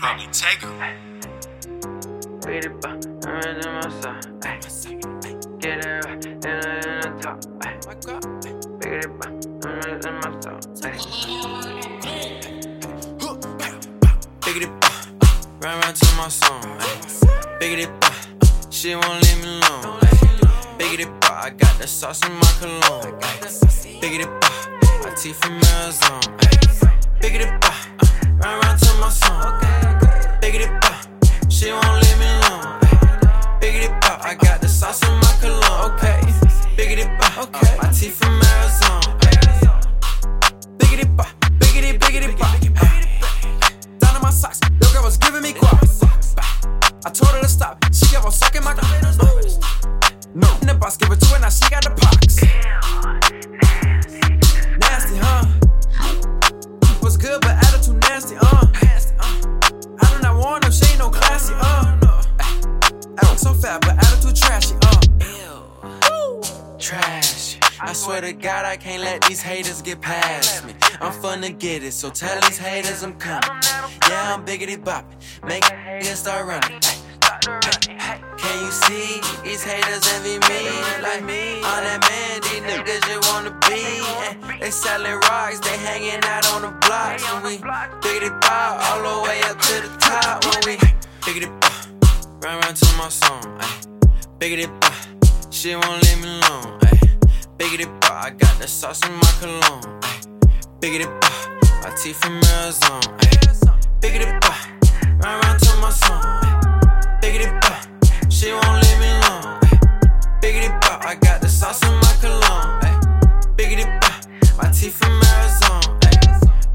I'd probably take her. Beat it up, I'm in my side. Get it up, and I'm in the top. Beat it up, I'm in my side. Beat it up, run right to my song. Beat it up, she won't leave me alone. Biggitybop, I got that sauce in my cologne. Biggitybop, my teeth from Arizona. Biggitybop, run around to my song. Biggitybop, she won't leave me alone. Biggitybop, I got the sauce in my cologne. Okay. Biggitybop, my teeth from Arizona. Biggitybop, biggity. Down in my socks, your girl was giving me guap. I told her to stop, she kept on sucking my cock. No, in the box, give it to her, now she got the pox. Damn, nasty, huh? Was good, but attitude nasty, I do not want them, she ain't no classy, I'm so fat, but attitude trashy, Trash. I swear to God, I can't let these haters get past me. I'm finna get it, so tell these haters I'm coming. Yeah, I'm biggity-boppin', make a hater start running. Can you see these haters envy me? Like me, all that man, these niggas just wanna be. And they sellin' rocks, they hangin' out on the blocks. And we biggity-bop all the way up to the top. When we biggity-bop, run around to my song. Biggity-bop, she won't leave me alone. Biggity-bop, I got that sauce in my cologne. Biggity-bop, my teeth from Arizona. Biggity-bop, run around to my song. Biggitybop, she won't leave me alone. Biggitybop, I got the sauce in my cologne. Biggitybop, my teeth from Arizona.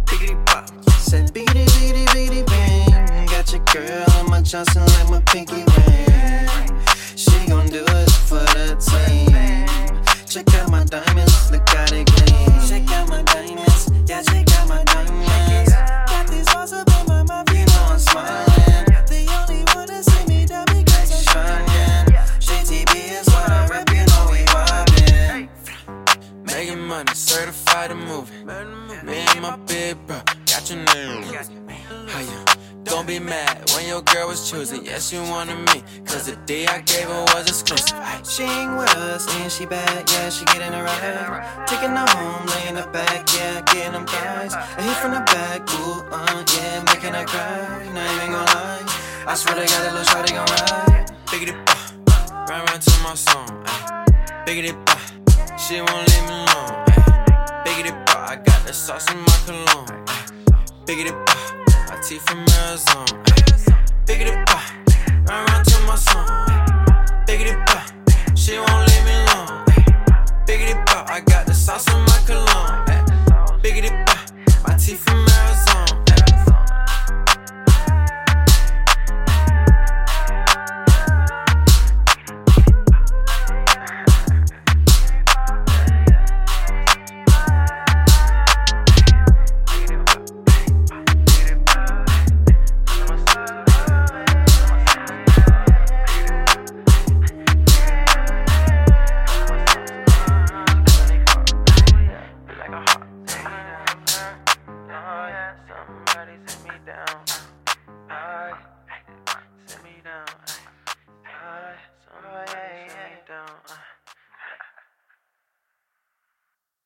Biggitybop, said biggity, biggity, biggity, bang. Got your girl on my Johnson like my pinky ring. She gon' do it for the team. Check out my diamonds, look how they gleam. Check out my diamonds, yeah, check out my diamonds. Got these sauce up in my mouth, you know I'm smiling. Certified to move it. Me and my big bro got your name. Don't be mad when your girl was choosing. Yes, you wanted me, cause the D I gave her was exclusive. She ain't with us, and she bad, yeah, she getting her ride. Taking her home, laying her back, yeah, getting them thighs. I hit from the back, ooh, yeah, making her cry. Not even gon' lie, I swear to God, that little shawty gon' ride. Biggity-bop, run around to my song. Biggity-bop.